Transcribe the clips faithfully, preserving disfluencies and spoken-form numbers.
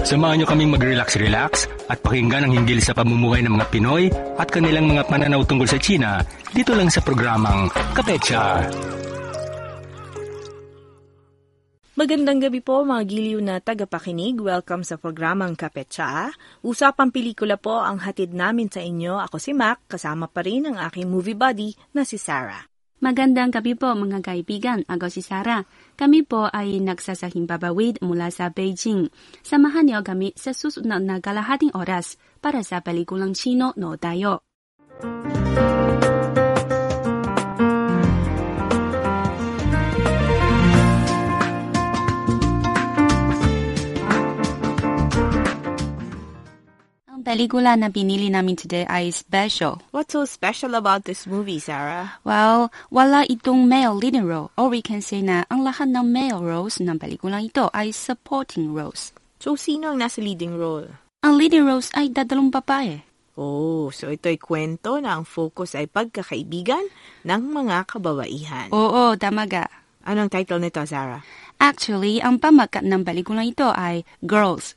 Samahan nyo kaming mag-relax-relax at pakinggan ang hinggil sa pamumuhay ng mga Pinoy at kanilang mga pananaw tungkol sa China dito lang sa programang Kapetcha. Magandang gabi po mga giliw na tagapakinig. Welcome sa programang Kapetcha. Usapang pelikula po ang hatid namin sa inyo. Ako si Mac, kasama pa rin ang aking movie buddy na si Sarah. Magandang gabi po mga kaibigan, ako si Sarah. Kami po ay nagsasahing babawid mula sa Beijing. Samahan niyo kami sa susunod na kalahating oras para sa pelikulang Chino No Dayo. Pelikula na pinili namin today ay special. What's so special about this movie, Sarah? Well, wala itong male leading role, or we can say na ang lahat ng male roles ng pelikulang ito ay supporting roles. So, sino ang nasa leading role? Ang leading roles ay dadalong babae. Oh, so ito'y kwento na ang focus ay pagkakaibigan ng mga kababaihan. Oo, tama ka. Anong title nito, Sarah? Actually, ang pamagat ng pelikulang ito ay Girls.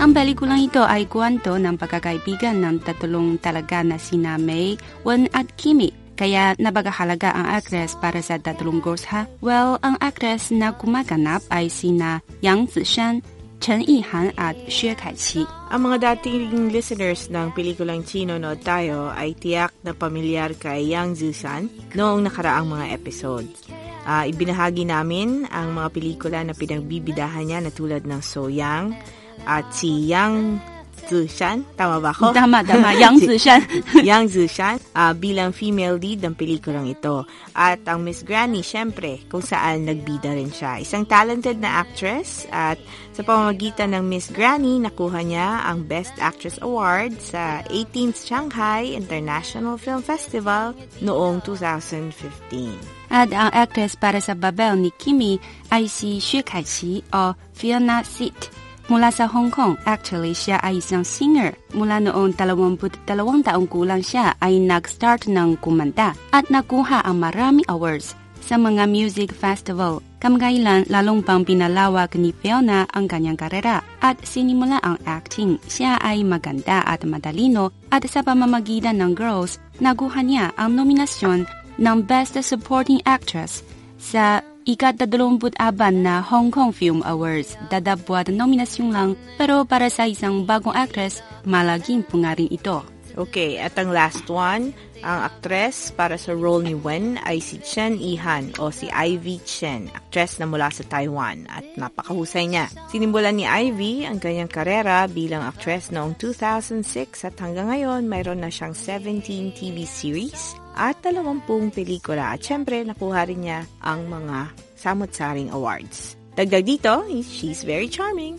Ang pelikulang ito ay kwento ng pagkakaibigan ng tatlong talaga na sina Mei, Wen at Kimi. Kaya nabagahalaga ang actress para sa tatlong girls ha? Well, ang actress na kumaganap ay sina Yang Zishan, Chen Yihang at Xue Kaiqi. Ang mga dating listeners ng pelikulang Chino No Dayo ay tiyak na pamilyar kay Yang Zishan noong nakaraang mga episodes. Uh, ibinahagi namin ang mga pelikula na pinagbibidahan niya na tulad ng Soyang, at si Yang Zishan, tama ba ako? Tama, tama. Yang Zishan. si, Yang Zishan uh, bilang female lead ng pelikulang ito. At ang Miss Granny, syempre, kung saan nagbida rin siya. Isang talented na actress at sa pamamagitan ng Miss Granny, nakuha niya ang Best Actress Award sa eighteenth Shanghai International Film Festival noong twenty fifteen. At ang actress para sa babel ni Kimi ay si Xue Kaiqi o Fiona Sit. Mula sa Hong Kong, actually siya ay isang singer. Mula noong dalawampu't dalawang taong kulang siya ay nag-start ng kumanta at nakuha ang marami awards sa mga music festival. Kamakailan lalong pang pinalawak ni Fiona ang kanyang karera at sinimula ang acting. Siya ay maganda at matalino at sa pamamagitan ng Girls, nakuha niya ang nominasyon ng Best Supporting Actress sa ikatadalawamput aban na Hong Kong Film Awards. Dadabwat nominasyon lang, pero para sa isang bagong actress, malaking pungarin ito. Okay, at ang last one, ang actress para sa role ni Wen ay si Chen Yihang o si Ivy Chen, actress na mula sa Taiwan at napakahusay niya. Sinimulan ni Ivy ang kanyang karera bilang actress noong two thousand six at hanggang ngayon mayroon na siyang seventeen T V series at dalawampung pelikula at syempre nakuha rin niya ang mga samut-saring awards. Dagdag dito, she's very charming.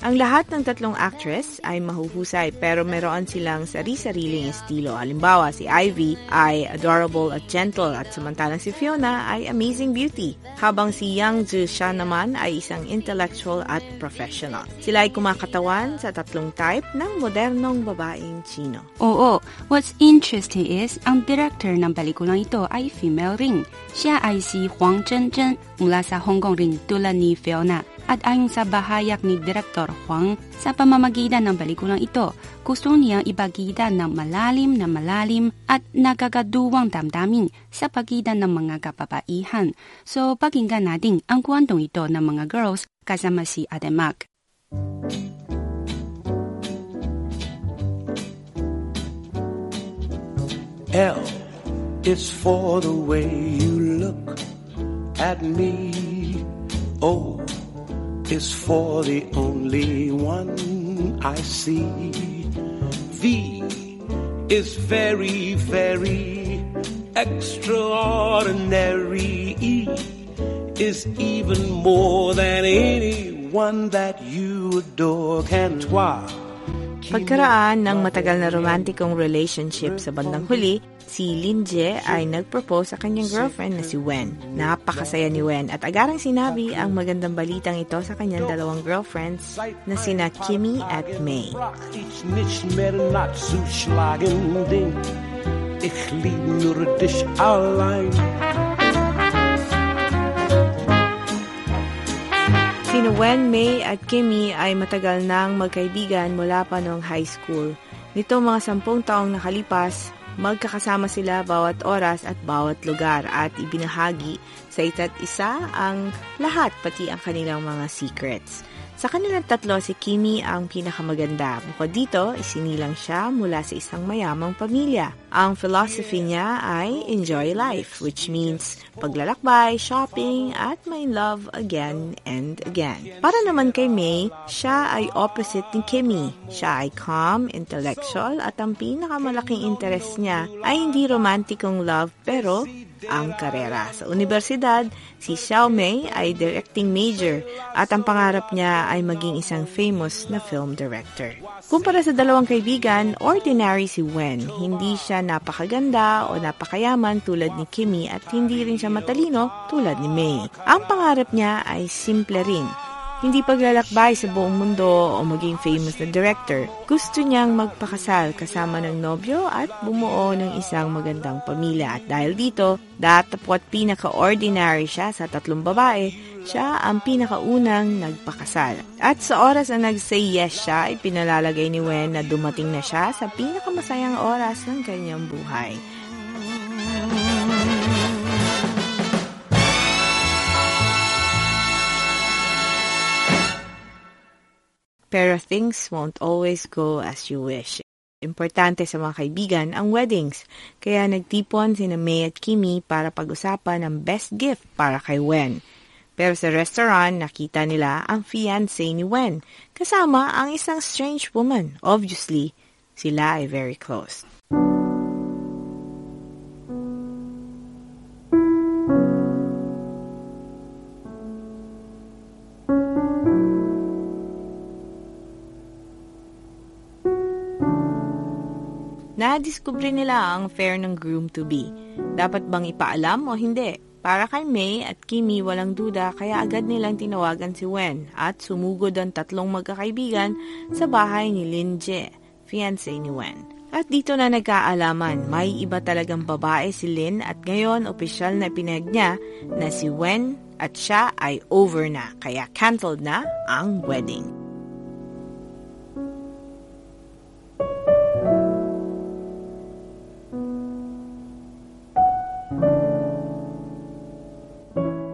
Ang lahat ng tatlong actress ay mahuhusay pero meron silang sari-sariling estilo. Halimbawa, si Ivy ay adorable at gentle at samantalang si Fiona ay amazing beauty. Habang si Yang Zishan naman ay isang intellectual at professional. Sila ay kumakatawan sa tatlong type ng modernong babaeng Chino. Oo, what's interesting is ang director ng pelikulang ito ay female ring. Siya ay si Huang Zhenzhen mula sa Hong Kong ring tulad ni Fiona. At ayon sa bahayag ni Director Huang, sa pamamagitan ng pelikulang ito, gusto niyang ibagita ng malalim na malalim at nagkakaduwang damdamin sa pagitan ng mga kababaihan. So, pakinggan natin ang kwentong ito ng mga girls kasama si Ate Mac. L is for the way you look at me. O is for the only one I see. V is very, very extraordinary. E is even more than anyone that you adore. Can toi Pagkaraan ng matagal na romantikong relationship, sa bandang huli, si Lin Jie ay nag-propose sa kanyang girlfriend na si Wen. Napakasaya ni Wen at agarang sinabi ang magandang balitang ito sa kanyang dalawang girlfriends na sina Kimmy at May. Ich lieb nur dich allein. Sina Wen, May at Kimmy ay matagal nang magkaibigan mula pa noong high school. Nito mga sampung taong nakalipas, magkakasama sila bawat oras at bawat lugar at ibinahagi sa isa't isa ang lahat pati ang kanilang mga secrets. Sa kanilang tatlo, si Kimmy ang pinakamaganda. Bukod dito, isinilang siya mula sa isang mayamang pamilya. Ang philosophy niya ay enjoy life, which means paglalakbay, shopping, at may love again and again. Para naman kay May, siya ay opposite ni Kimmy. Siya ay calm, intellectual, at ang pinakamalaking interest niya ay hindi romantikong love pero ang karera. Sa universidad, si Xiaomei ay directing major at ang pangarap niya ay maging isang famous na film director. Kumpara sa dalawang kaibigan, ordinary si Wen. Hindi siya napakaganda o napakayaman tulad ni Kimmy at hindi rin siya matalino tulad ni May. Ang pangarap niya ay simple rin. Hindi paglalakbay sa buong mundo o maging famous na director. Gusto niyang magpakasal kasama ng nobyo at bumuo ng isang magandang pamilya. At dahil dito, datapwat pinaka-ordinary siya sa tatlong babae, siya ang pinakaunang nagpakasal. At sa oras na nag-say yes siya, ay pinalalagay ni Wen na dumating na siya sa pinakamasayang oras ng kanyang buhay. Pero things won't always go as you wish. Importante sa mga kaibigan ang weddings. Kaya nagtipon sina May at Kimmy para pag-usapan ang best gift para kay Wen. Pero sa restaurant, nakita nila ang fiancé ni Wen, kasama ang isang strange woman. Obviously, sila ay very close. Nadiskubre nila ang affair ng groom-to-be. Dapat bang ipaalam o hindi? Para kay May at Kimmy walang duda kaya agad nilang tinawagan si Wen at sumugod ang tatlong magkakaibigan sa bahay ni Lin Jie, fiancé ni Wen. At dito na nagkaalaman, may iba talagang babae si Lin at ngayon opisyal na pinag niya na si Wen at siya ay over na kaya canceled na ang wedding.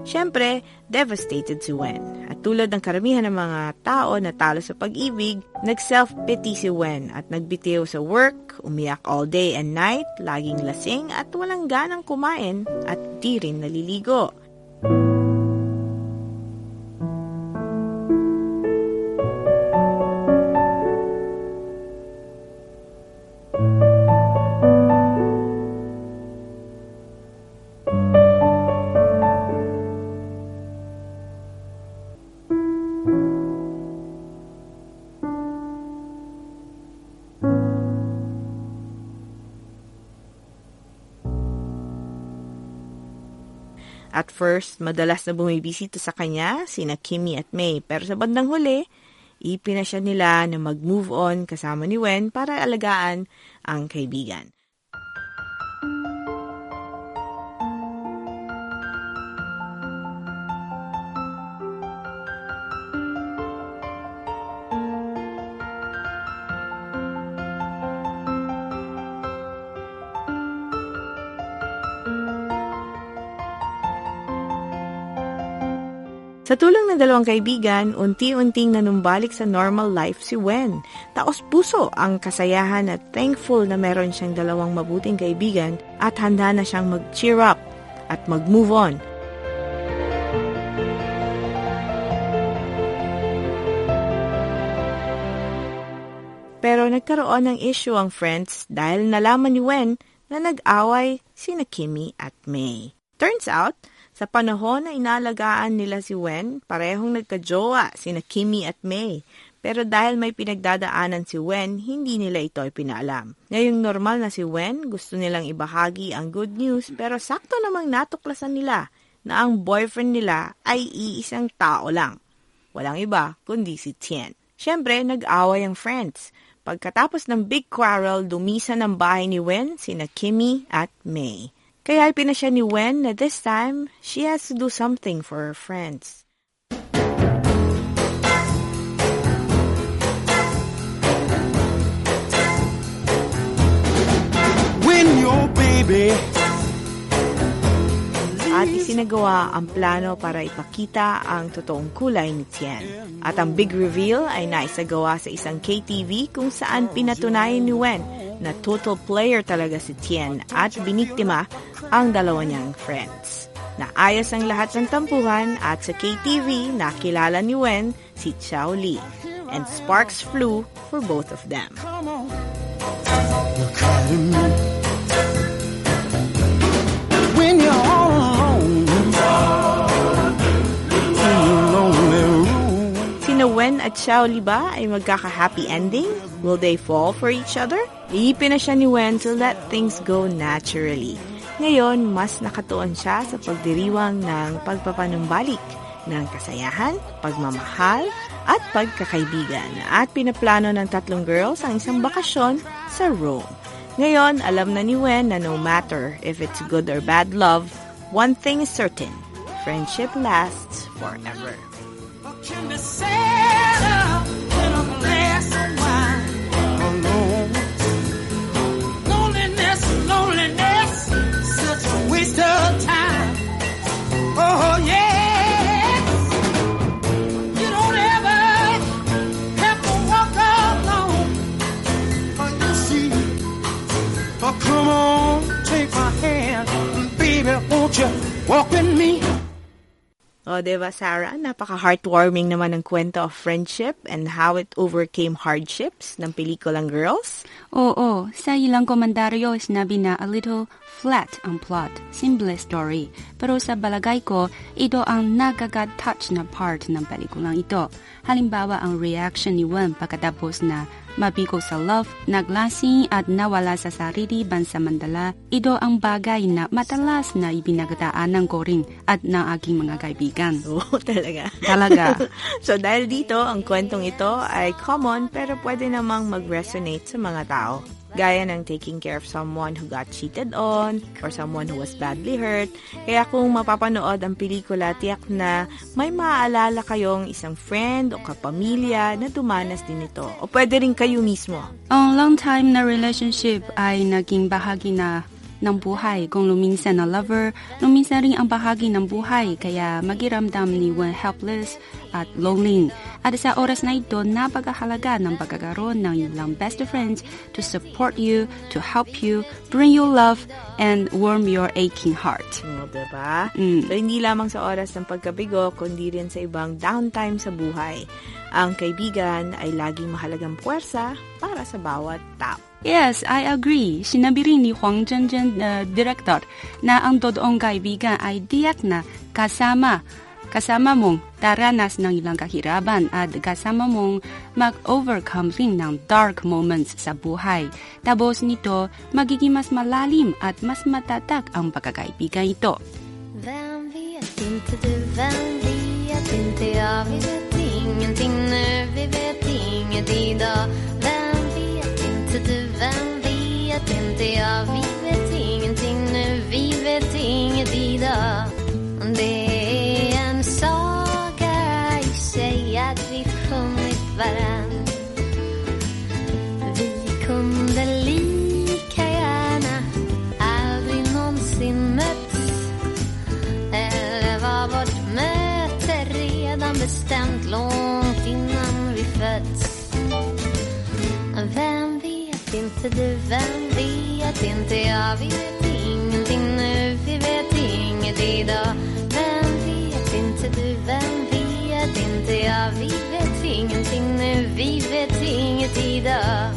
Siyempre, devastated si Wen. At tulad ng karamihan ng mga tao na talo sa pag-ibig, nag-self-pity si Wen at nagbitiw sa work, umiyak all day and night, laging lasing at walang ganang kumain at di rin naliligo. At first, madalas na bumibisita sa kanya sina Kimmy at May. Pero sa bandang huli, ipinasya nila na mag-move on kasama ni Wen para alagaan ang kaibigan. Sa tulong ng dalawang kaibigan, unti-unting nanumbalik sa normal life si Wen. Taos puso ang kasayahan at thankful na meron siyang dalawang mabuting kaibigan at handa na siyang mag-cheer up at mag-move on. Pero nagkaroon ng issue ang friends dahil nalaman ni Wen na nag-away sina Kimmy at May. Turns out, sa panahon na inaalagaan nila si Wen, parehong nagkajowa sina Kimmy at May. Pero dahil may pinagdadaanan si Wen, hindi nila ito ipinaalam. Ngayong normal na si Wen, gusto nilang ibahagi ang good news pero sakto namang natuklasan nila na ang boyfriend nila ay iisang tao lang. Walang iba kundi si Tien. Siyempre, nag-away ang friends. Pagkatapos ng big quarrel, dumisa ng bahay ni Wen sina Kimmy at May. Kaya ipinasya ni Wen na this time, she has to do something for her friends. At isinagawa ang plano para ipakita ang totoong kulay ni Tien. At ang big reveal ay naisagawa sa isang K T V kung saan pinatunayan ni Wen na total player talaga si Tien at biniktima ang dalawa niyang friends. Naayos ang lahat ng tampuhan at sa K T V nakilala ni Wen si Xiao Li. And sparks flew for both of them. When you're all alone, sina Wen at Xiao Li ba ay magkaka-happy ending? Will they fall for each other? Iipin na siya ni Wen to let things go naturally. Ngayon, mas nakatuon siya sa pagdiriwang ng pagpapanumbalik ng kasayahan, pagmamahal, at pagkakaibigan. At pinaplano ng tatlong girls ang isang bakasyon sa Rome. Ngayon, alam na ni Wen na no matter if it's good or bad love, one thing is certain, friendship lasts forever. Loneliness, loneliness, such a waste of time. Oh yeah! Come on, take my hand, baby, won't you walk with me? O, diba, Sarah? Napaka-heartwarming naman ang kwento of friendship and how it overcame hardships ng pelikulang Girls. Oo, sa ilang komentaryo sinabi na a little flat ang plot, simple story. Pero sa balagay ko, ito ang nakaka-touch na part ng pelikulang ito. Halimbawa, ang reaction ni Wen pagkatapos na mabigo sa love, naglasing at nawala sa sarili bansamantala, ito ang bagay na matalas na ibinagdaanan ko rin at ng aking mga kaibigan. Oo, talaga. Talaga. So dahil dito, ang kwentong ito ay common pero pwede namang mag-resonate sa mga tao. Gaya ng taking care of someone who got cheated on or someone who was badly hurt. Kaya kung mapapanood ang pelikula, tiyak na may maaalala kayong isang friend o kapamilya na dumanas din ito. O pwede rin kayo mismo. Ang long time na relationship ay naging bahagi na ng buhay. Kung luminsan na lover, luminsan rin ang bahagi ng buhay. Kaya magiramdam ni Wen helpless at lonely. At sa oras na ito, napakahalaga ng pagkakaroon ng ilang best friends to support you, to help you, bring you love, and warm your aching heart. O, diba? Mm. So, hindi lamang sa oras ng pagkabigo, kundi rin sa ibang downtime sa buhay. Ang kaibigan ay laging mahalagang puwersa para sa bawat tao. Yes, I agree. Sinabi rin ni Huang Zhenzhen, uh, director, na ang totoong kaibigan ay diyak na kasama. Kasama mong taranas ng ilang kahirapan at kasama mong mag-overcome rin ng dark moments sa buhay. Tapos nito, magiging mas malalim at mas matatag ang pagkakaibigan ito. Vem, du, vem vet inte jag, vi vet ingenting nu, vi vet inget idag. Det är en saga i sig att vi funnit varann. Vi kunde lika gärna aldrig någonsin möts. Eller var vårt möte redan bestämt långt innan vi föds. Vem inte du, vem vet inte jag, vi vet ingenting nu, vi vet inget idag. Vem vet inte du, vem vet inte jag, vi vet ingenting nu, vi vet inget idag.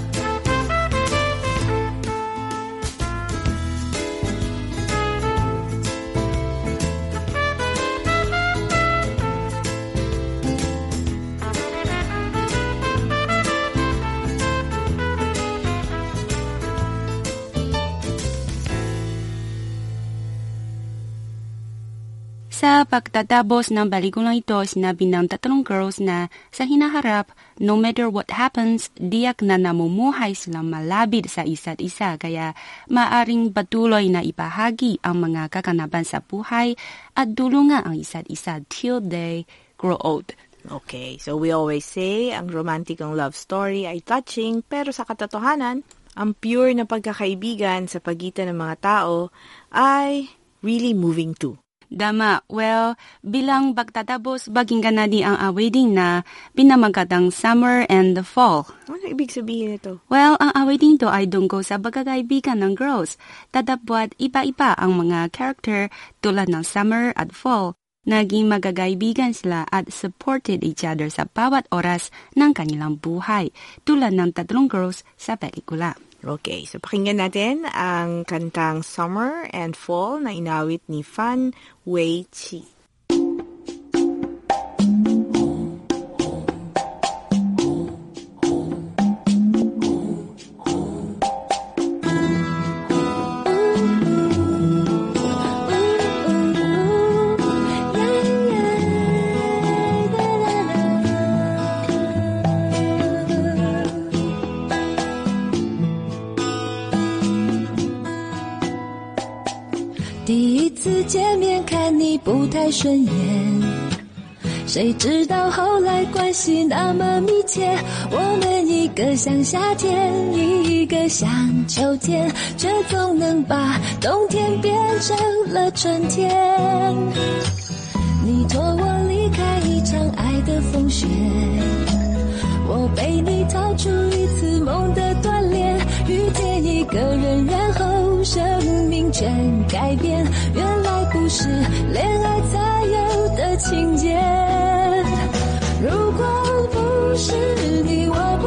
Sa pagtatapos ng balikulang ito, sinabi ng tatlong girls na sa hinaharap, no matter what happens, diyak na namumuhay silang malapit sa isa't isa, kaya maaring patuloy na ibahagi ang mga kakanaban sa buhay at tulungan ang isa't isa till they grow old. Okay, so we always say, ang romantikong love story ay touching, pero sa katotohanan, ang pure na pagkakaibigan sa pagitan ng mga tao ay really moving too. Dama, well, bilang pagtatapos, bakinggan natin ang awarding na pinamagatang Summer and the Fall. Ano ibig sabihin ito? Well, ang awarding to ay tungkol sa pagkakaibigan ng girls. Tatapwat iba-iba ang mga character tulad ng Summer at Fall. Naging magkakaibigan sila at supported each other sa bawat oras ng kanilang buhay, tulad ng tatlong girls sa pelikula. Okay, so pakinggan natin ang kantang Summer and Fall na inawit ni Fan Wei Chi.顺眼，谁知道后来关系那么密切，我们一个像夏天，一个像秋天，却总能把冬天变成了春天。你托我离开一场爱的风雪，我被你逃出一次梦的断裂，遇见一个人，然后生命全改变，原来不是恋爱才有的情节。如果不是你，我不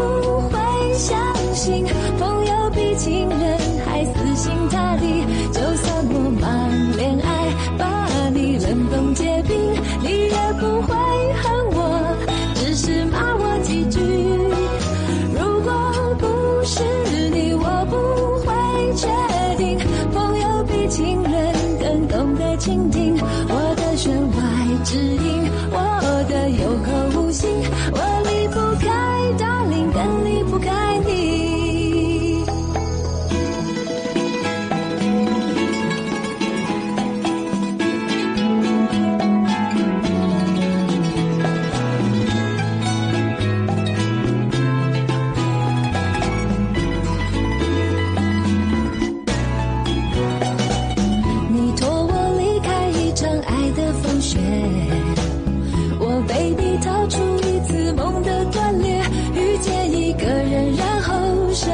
会相信朋友比情人还死心塌地。就算我忙恋爱，把你冷冻结冰，你也不会恨我，只是骂我几句。如果不是你，我不会确定朋友比情人更懂得倾听。我的弦外之音，我的有口无心，我离不开 darling， 更离不开你。你托我离开一场爱的风雪，我被你逃出一次梦的断裂，遇见一个人，然后生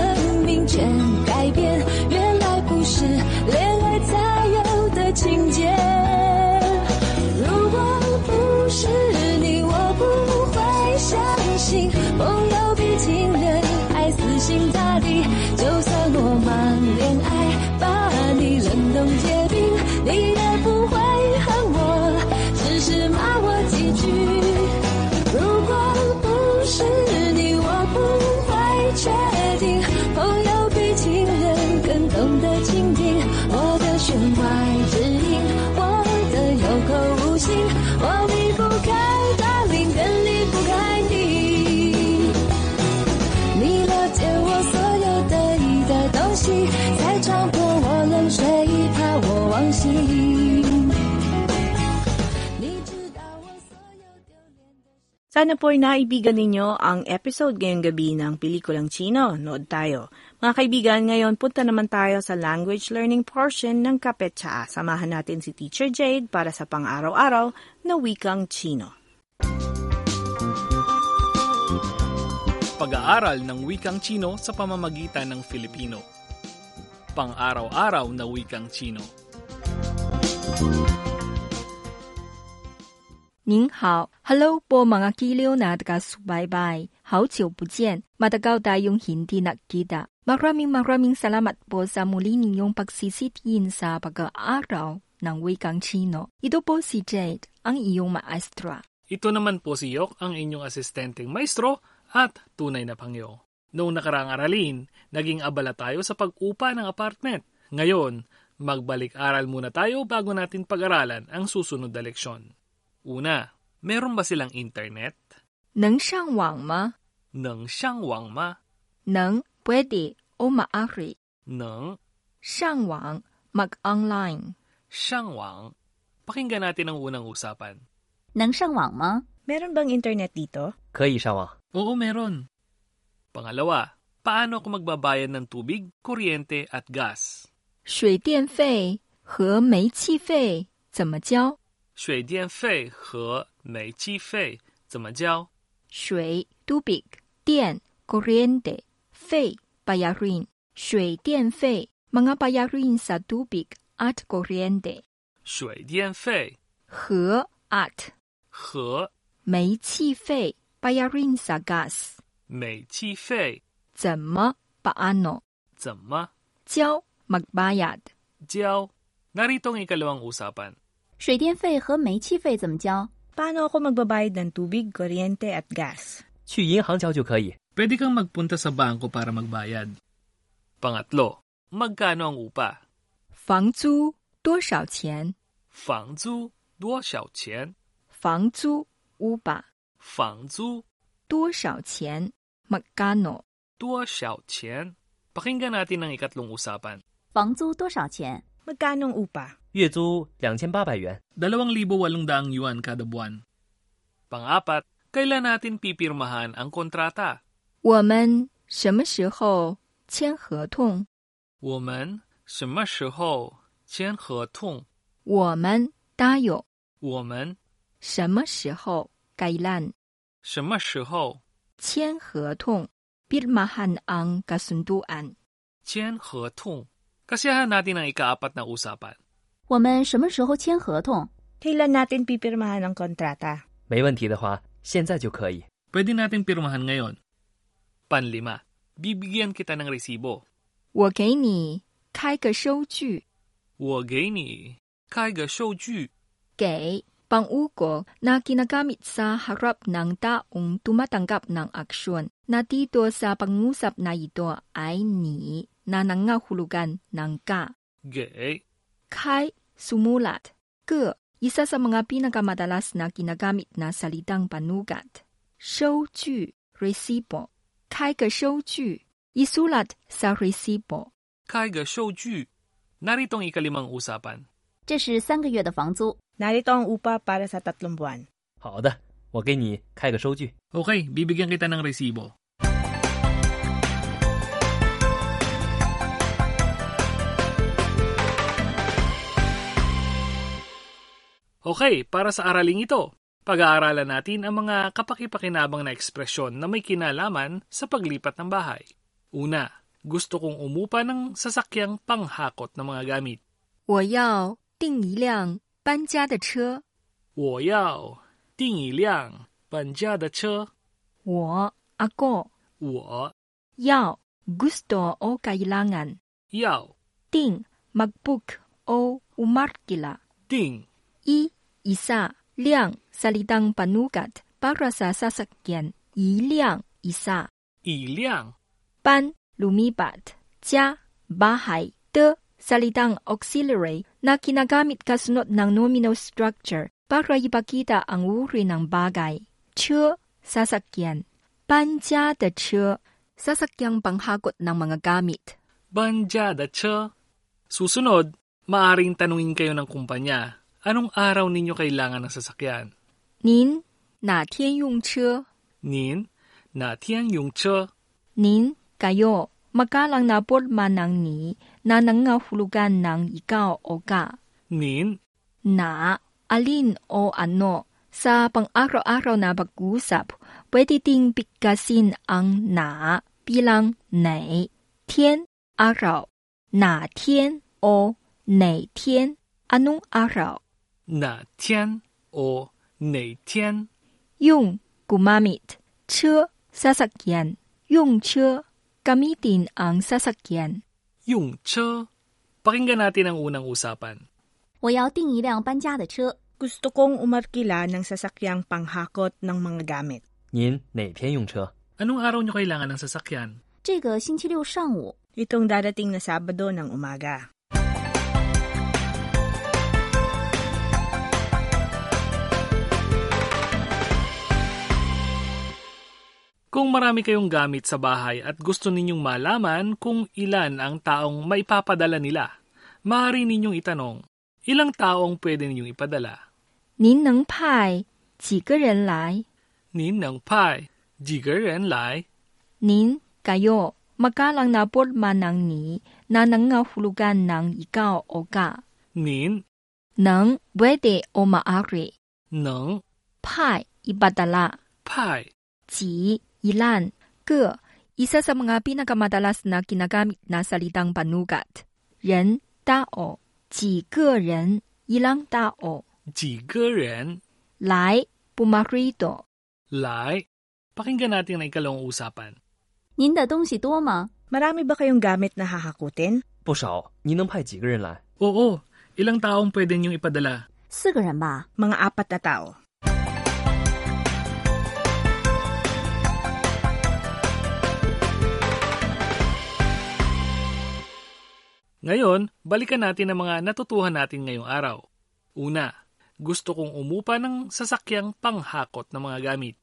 命全改变，原来不是恋爱才有的情节。如果不是你，我不会相信朋友比情人还死心塌地。就算我忙恋爱，把你冷冻结冰，你也不会恨我，只是骂我几句。如果不是你，我不会确定朋友比情人更懂得倾听。我的弦外之音，我的有口无心，我离不开 darling， 更离不开你。你了解我所有得意的东西，才尝过我冷水，怕我忘记。Sana po'y naibigan ninyo ang episode ngayong gabi ng Pelikulang Chino. Nood tayo. Mga kaibigan, ngayon punta naman tayo sa language learning portion ng Kapetcha. Samahan natin si Teacher Jade para sa pang-araw-araw na wikang Chino. Pag-aaral ng wikang Chino sa pamamagitan ng Filipino. Pang-araw-araw na wikang Chino. 您好 Hello po mga Kileonauts ka subaybay. Hauchiu bujian. Matagal tayong hindi nakita. Maraming maraming salamat po sa muli ninyong pagsisitihin sa pag-aaraw ng wikang Chino. Ito po si Jade, ang iyong maestra. Ito naman po si Yok, ang inyong asistenteng maestro at tunay na pangyo. Noong nakaraang aralin, naging abala tayo sa pag-upa ng apartment. Ngayon, Magbalik-aral muna tayo bago natin pag-aralan ang susunod na leksyon. Una, meron ba silang internet? Nang shangwang ma? Nang shangwang ma? Nang pwede o maaari? Nang shangwang mag-online. Shangwang. Pakinggan natin ang unang usapan. Nang shangwang ma? Meron bang internet dito? Keyi shangwang. Oo, meron. Pangalawa, paano ako magbabayad ng tubig, kuryente at gas? 水电费和煤气费怎么交? 水电费和煤气费怎么交? 水, tubig, 电, kuryente, 费, bayarin. 水电费, mga bayarin sa tubig at kuryente. 水电费, 和 at, 和, 煤气费, bayarin sa gas. 煤气费, 怎么, paano? 怎么? 交, magbayad. 交. Narito ang ikalawang usapan. 水电费和煤气费怎么交? Paano ako magbabayad ng tubig, kuryente at gas? 去银行交就可以. Pwede kang magpunta sa bangko para magbayad. Pangatlo, magkano ang upa? 房租多少钱? 房租多少钱? 房租, upa. 房租多少钱? Magkano? 多少钱? Pakinggan natin ang ikatlong usapan. 房租多少钱? Magkano ang upa? 月租两千八百元. two thousand eight hundred yuan kada buwan. Pang-apat, kailan natin pipirmahan ang kontrata? 我们什么时候签合同? 我们什么时候签合同? 我们 tayo. 我们什么时候 kailan? 什么时候签合同? Pirmahan ang kasunduan. 签合同. Kasiyahan natin ang ikaapat na usapan. 我们什么时候签合同? Kailan natin pipirmahan ang kontrata? 没问题的话,现在就可以. Pwede natin pirmahan ngayon. Panlima, bibigyan kita ng resibo. 我给你开个收据. 我给你开个收据. 给, pang-ugo na kinagamit sa harap ng taong tumatanggap ng aksyon na dito sa pangusap na ito ay ni na nangahulugan ng ka. Ge. Kai, sumulat. Ge, isa sa mga pinakamadalas na ginagamit na salitang panugat. Shouju, resibo. Kai ge shouju, isulat sa resibo. Kai ge shouju. Narito ang ikalimang usapan. 这是三个月的房租. Narito ang upa para sa tatlong buwan. 好的,我给你开个收据. Okay, bibigyan kita ng resibo. Okay, para sa araling ito, pag-aaralan natin ang mga kapakipakinabang na ekspresyon na may kinalaman sa paglipat ng bahay. Una, gusto kong umupa ng sasakyang panghakot ng mga gamit. 我要订一辆搬家的车. 我要订一辆搬家的车. 我, ako. 我. 要, gusto o kailangan. 要. 订, mag-book o umarkila. 订. I, isa, liang, salitang panugat para sa sasakyan. Iliang, isa. Iliang. Pan, lumipat. Jia, bahay. Te, salitang auxiliary na kinagamit kasunod ng nominal structure para ipakita ang uri ng bagay. Che, sasakyan. Banja de che, sasakyang panghagot ng mga gamit. Banja de che. Susunod, maaaring tanungin kayo ng kumpanya. Anong araw ninyo kailangan ng sasakyan? Nin, na-tian-yung-che. Nin, na-tian-yung-che. Nin, kayo, magkalang na porma ng ni na nangahulugan ng ikaw o ka. Nin, na, alin o ano. Sa pang-araw-araw na pag-usap, pwede ding bigkasin ang na bilang nei. Tien, araw. Na-tien o nei-tien. Anong araw? Na-tian o nei-tian. Yung, gumamit. Che, sasakyan. Yung che, gamitin ang sasakyan. Yung che. Pakinggan natin ang unang usapan. 我要订一辆搬家的车. Gusto kong umarkila ng sasakyang panghakot ng mga gamit. 您哪天用车? Anong araw nyo kailangan ng sasakyan? 这个星期六上午. Itong darating na Sabado ng umaga. Kung marami kayong gamit sa bahay at gusto ninyong malaman kung ilan ang taong maipapadala nila, maaari ninyong itanong, ilang taong pwede ninyong ipadala? Nin neng pai, jige ren lai? Nin neng pai, jige ren lai? Nin, kayo, makalang napod manang ni na nangahulugan ng ikaw o ka? Nin? Nang, pwede o maaari? Nang? Pai, ipadala. Pai? Ji, ilan, ge, isa sa mga pinakamadalas na kinagamit na salitang panukat. Ren, tao, jige ren, ilang tao. Jige ren. Lai, pumarito. Lai. Pakinggan natin ang ikalawang usapan. Nin de dongxi duo ma? Marami ba kayong gamit na hahakutin? Po shao, nin neng pai jige ren lai? Oo, ilang taong pwede niyong ipadala? Sige ren ba? Mga apat na tao. Ngayon, balikan natin ang mga natutuhan natin ngayong araw. Una, gusto kong umupa ng sasakyang panghakot ng mga gamit.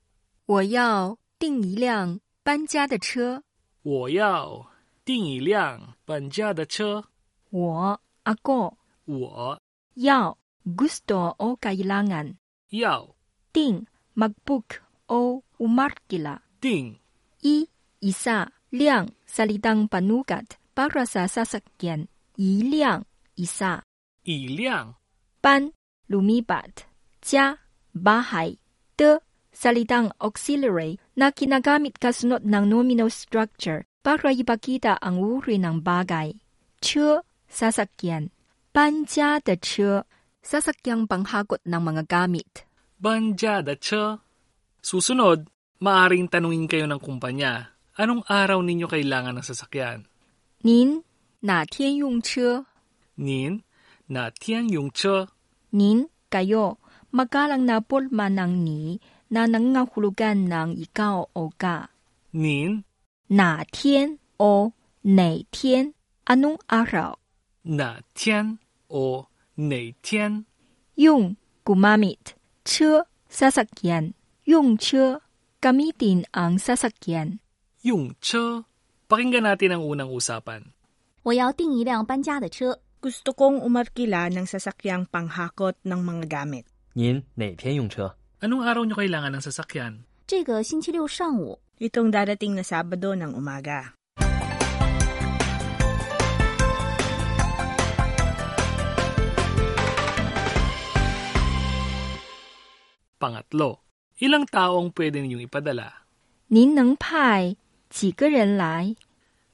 我要订一辆搬家的车. 我要订一辆搬家的车. 我, ako. 我. 要, gusto o kailangan. 要. 订, mag-book o umarkila. 订. 一, isa, 量, salitang panukat. Para sa sasakyan, ilang, isa. Ilang. Pan, lumipat. Jia, bahay. De, salitang auxiliary na kinagamit kasunod ng nominal structure para ipakita ang uri ng bagay. Che, sasakyan. Banja de che, sasakyang panghagot ng mga gamit. Banja de che. Susunod, maaring tanungin kayo ng kumpanya, anong araw ninyo kailangan ng sasakyan? 您哪天用车? 您哪天用车? 您 kayo, magalang na pulma ng ni na nangahulugan ng ikaw o ka. 您哪天 o 哪天 anong araw? 哪天 o 哪天 yung gumamit, 车 sasakyan, 用车 gamitin ang sasakyan. 用车 Pakinggan natin ang unang usapan. 我要订一辆搬家的车. Gusto kong umarkila ng sasakyang panghakot ng mga gamit. 您哪天用车? Anong araw nyo kailangan ng sasakyan? 这个星期六上午. Itong darating na Sabado ng umaga. Pangatlo, ilang taong pwede ninyong ipadala? 您能派 几个人来?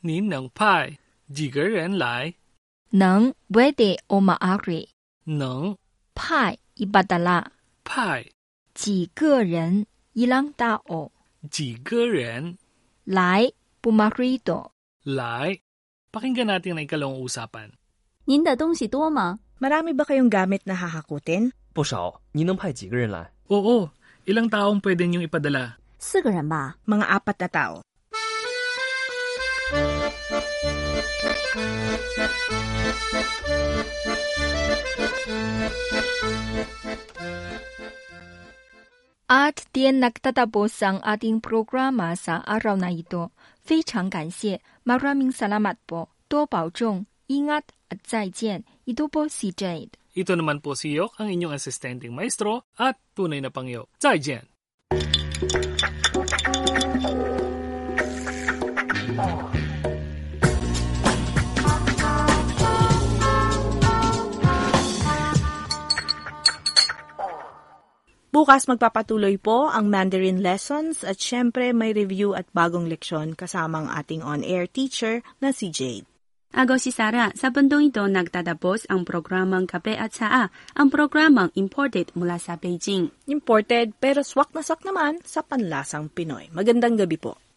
您能派几个人来? 能 pwede o maaari. 能 派 ipadala. 派 几个人 ilang tao. 几个人 来 pumarito. 来 Pakinggan natin ang ikalawang usapan. 您的东西多吗? Marami ba kayong gamit na hahakutin? 不少,您能派几个人来? Oo, ilang taong pwede niyong ipadala? 四个人吧. Mga apat na tao. At diyan nagtatapos ang ating programa sa araw na ito. 非常感谢, maraming salamat po. 多保重, ingat at 再见. Ito po si Jade. Ito naman po si Yok, ang inyong asistenteng maestro at tunay na pangyo. 再见. Bukas magpapatuloy po ang Mandarin lessons at syempre may review at bagong leksyon kasama ang ating on-air teacher na si Jade. Ako si Sarah. Sa bandong ito nagtatapos ang programang Kape at Saa, ang programang imported mula sa Beijing. Imported pero swak na swak naman sa panlasang Pinoy. Magandang gabi po.